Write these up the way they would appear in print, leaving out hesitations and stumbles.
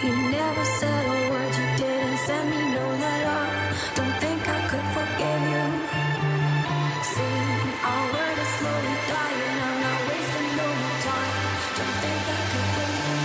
You never said a word, you didn't send me no letter. Don't think I could forgive you. See, our world is slowly dying. I'm not wasting no more time. Don't think I could forgive you.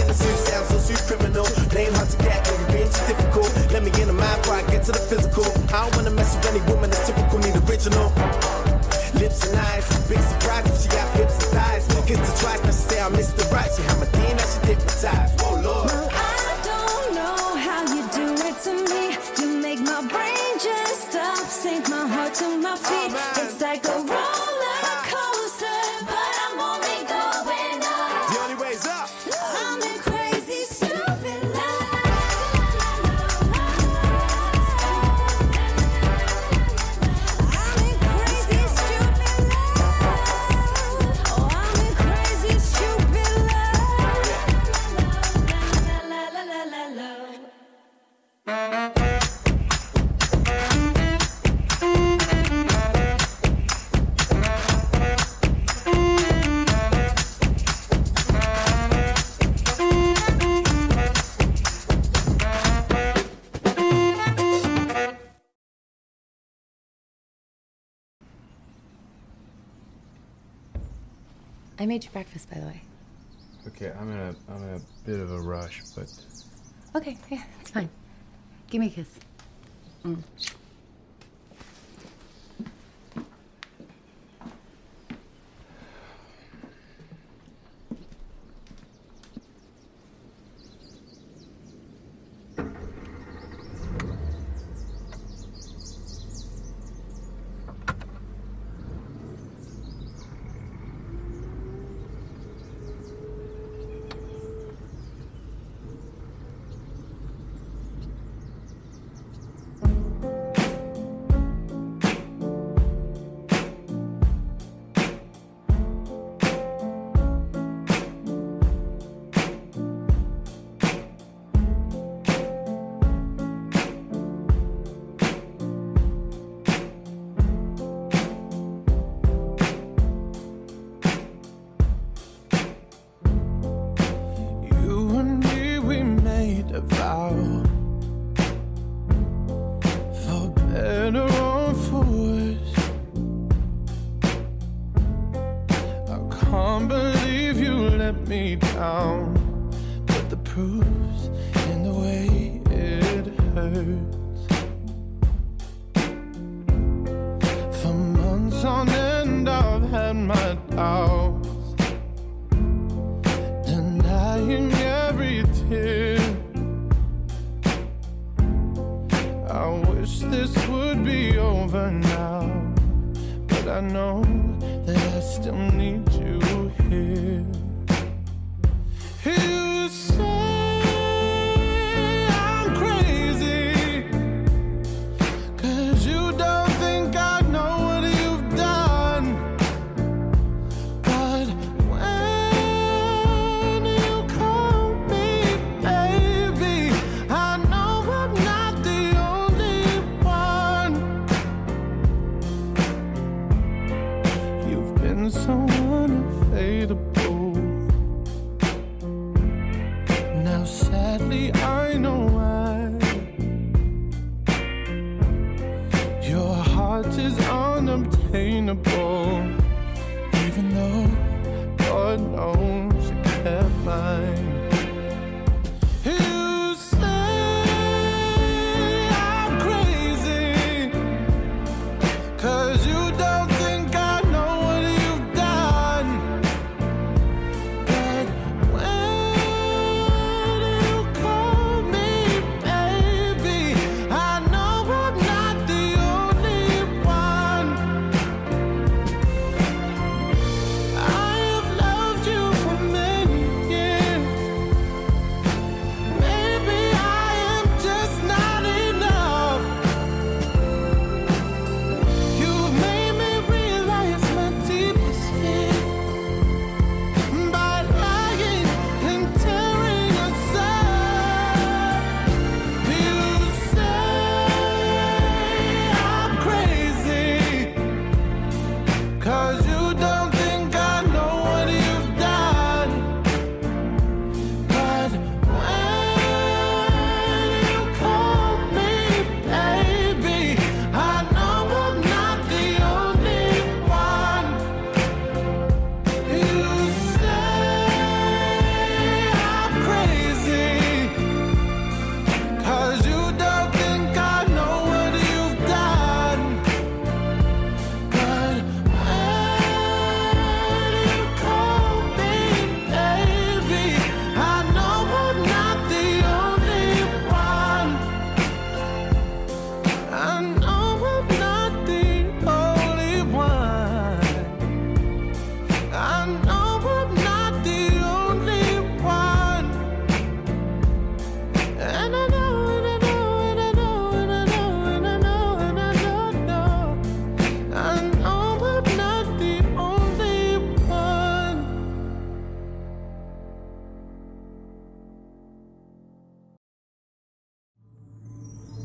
get the street sound, so street criminal. They ain't hard to get, but you're being too difficult. Let me in the mind before I get to the physical. I don't wanna mess with any woman that's typical, need original. Lips and eyes, big surprise if she got hips and thighs. Kissed her twice, now she say I missed the right. She had my DNA, she hypnotized. Oh Lord. Well, I don't know how you do it to me. You make my brain just stop, sink my heart to my feet. Oh, it's like a roller coaster, but I'm only going up. The only way's up. I'm in crazy, stupid love. I'm in crazy, stupid love. Oh, I'm in crazy, stupid love. La la la la la la. I made you breakfast, by the way. Okay, I'm in a bit of a rush, but... Okay, yeah, it's fine. Give me a kiss. Mm.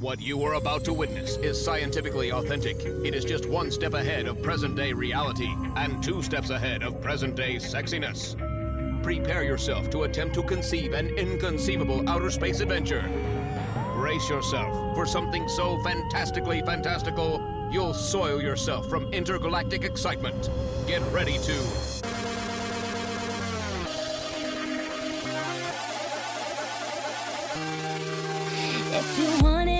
What you are about to witness is scientifically authentic. It is just one step ahead of present-day reality and two steps ahead of present-day sexiness. Prepare yourself to attempt to conceive an inconceivable outer space adventure. Brace yourself for something so fantastically fantastical, you'll soil yourself from intergalactic excitement. Get ready to... If you want it.